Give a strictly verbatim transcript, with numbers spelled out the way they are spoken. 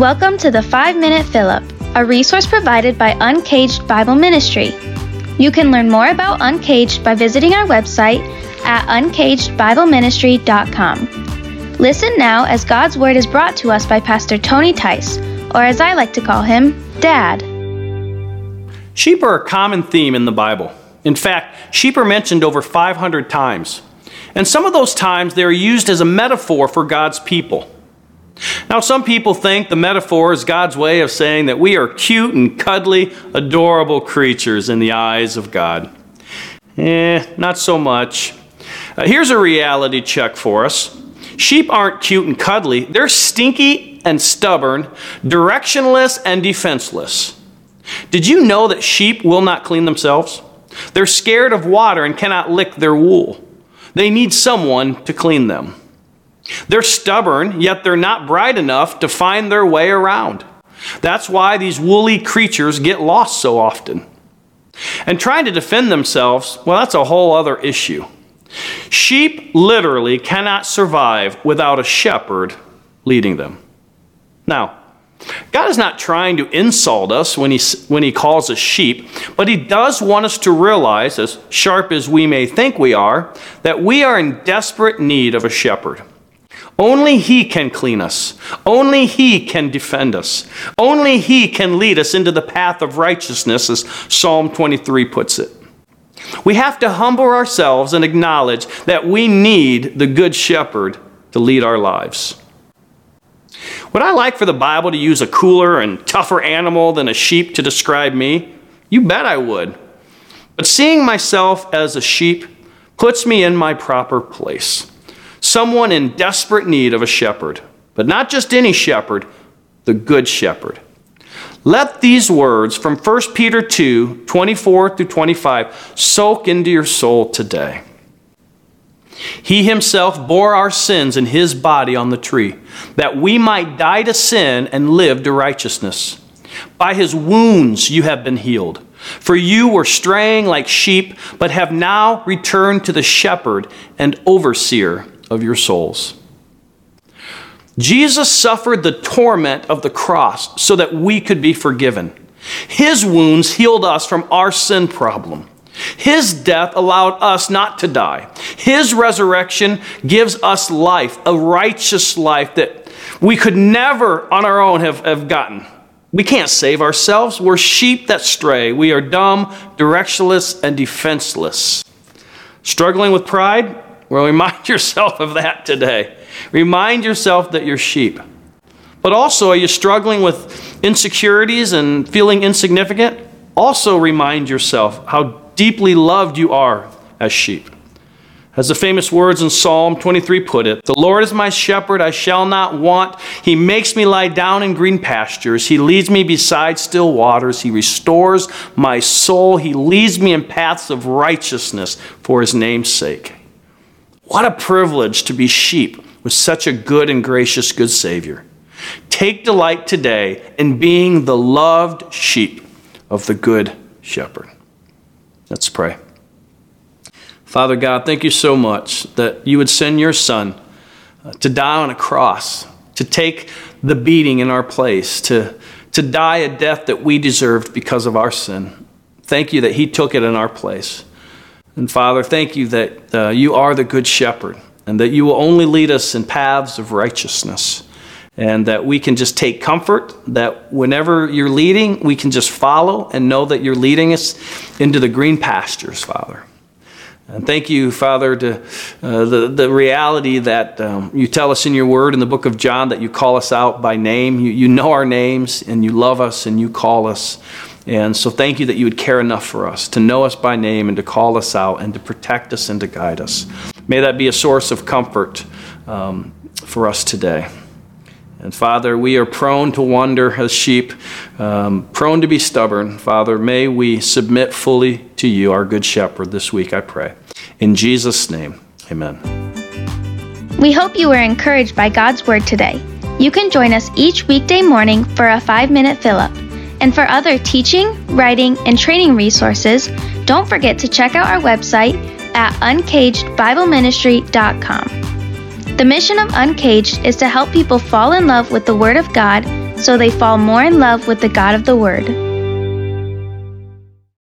Welcome to the five-Minute Fill-Up, a resource provided by Uncaged Bible Ministry. You can learn more about Uncaged by visiting our website at uncaged bible ministry dot com. Listen now as God's Word is brought to us by Pastor Tony Tice, or as I like to call him, Dad. Sheep are a common theme in the Bible. In fact, sheep are mentioned over five hundred times. And some of those times they are used as a metaphor for God's people. Now, some people think the metaphor is God's way of saying that we are cute and cuddly, adorable creatures in the eyes of God. Eh, not so much. Uh, here's a reality check for us. Sheep aren't cute and cuddly. They're stinky and stubborn, directionless and defenseless. Did you know that sheep will not clean themselves? They're scared of water and cannot lick their wool. They need someone to clean them. They're stubborn, yet they're not bright enough to find their way around. That's why these woolly creatures get lost so often. And trying to defend themselves, well, that's a whole other issue. Sheep literally cannot survive without a shepherd leading them. Now, God is not trying to insult us when he, when he calls us sheep, but he does want us to realize, as sharp as we may think we are, that we are in desperate need of a shepherd. Only He can clean us. Only He can defend us. Only He can lead us into the path of righteousness, as Psalm twenty-three puts it. We have to humble ourselves and acknowledge that we need the Good Shepherd to lead our lives. Would I like for the Bible to use a cooler and tougher animal than a sheep to describe me? You bet I would. But seeing myself as a sheep puts me in my proper place. Someone in desperate need of a shepherd, but not just any shepherd, the Good Shepherd. Let these words from First Peter two, twenty-four through twenty-five soak into your soul today. He himself bore our sins in his body on the tree, that we might die to sin and live to righteousness. By his wounds you have been healed. For you were straying like sheep, but have now returned to the shepherd and overseer of your souls. Jesus suffered the torment of the cross so that we could be forgiven. His wounds healed us from our sin problem. His death allowed us not to die. His resurrection gives us life, a righteous life that we could never on our own have, have gotten. We can't save ourselves. We're sheep that stray. We are dumb, directionless, and defenseless. Struggling with pride? Well, remind yourself of that today. Remind yourself that you're sheep. But also, are you struggling with insecurities and feeling insignificant? Also remind yourself how deeply loved you are as sheep. As the famous words in Psalm twenty-three put it, "The Lord is my shepherd, I shall not want. He makes me lie down in green pastures. He leads me beside still waters. He restores my soul. He leads me in paths of righteousness for his name's sake." What a privilege to be sheep with such a good and gracious good Savior. Take delight today in being the loved sheep of the Good Shepherd. Let's pray. Father God, thank you so much that you would send your Son to die on a cross, to take the beating in our place, to, to die a death that we deserved because of our sin. Thank you that he took it in our place. And Father, thank you that uh, you are the Good Shepherd and that you will only lead us in paths of righteousness and that we can just take comfort, that whenever you're leading, we can just follow and know that you're leading us into the green pastures, Father. And thank you, Father, to uh, the, the reality that um, you tell us in your word in the book of John that you call us out by name. You, you know our names, and you love us, and you call us. And so thank you that you would care enough for us to know us by name and to call us out and to protect us and to guide us. May that be a source of comfort um, for us today. And Father, we are prone to wander as sheep, um, prone to be stubborn. Father, may we submit fully to you, our Good Shepherd, this week, I pray. In Jesus' name, amen. We hope you were encouraged by God's Word today. You can join us each weekday morning for a five-minute fill-up. And for other teaching, writing, and training resources, don't forget to check out our website at uncaged bible ministry dot com. The mission of Uncaged is to help people fall in love with the Word of God so they fall more in love with the God of the Word.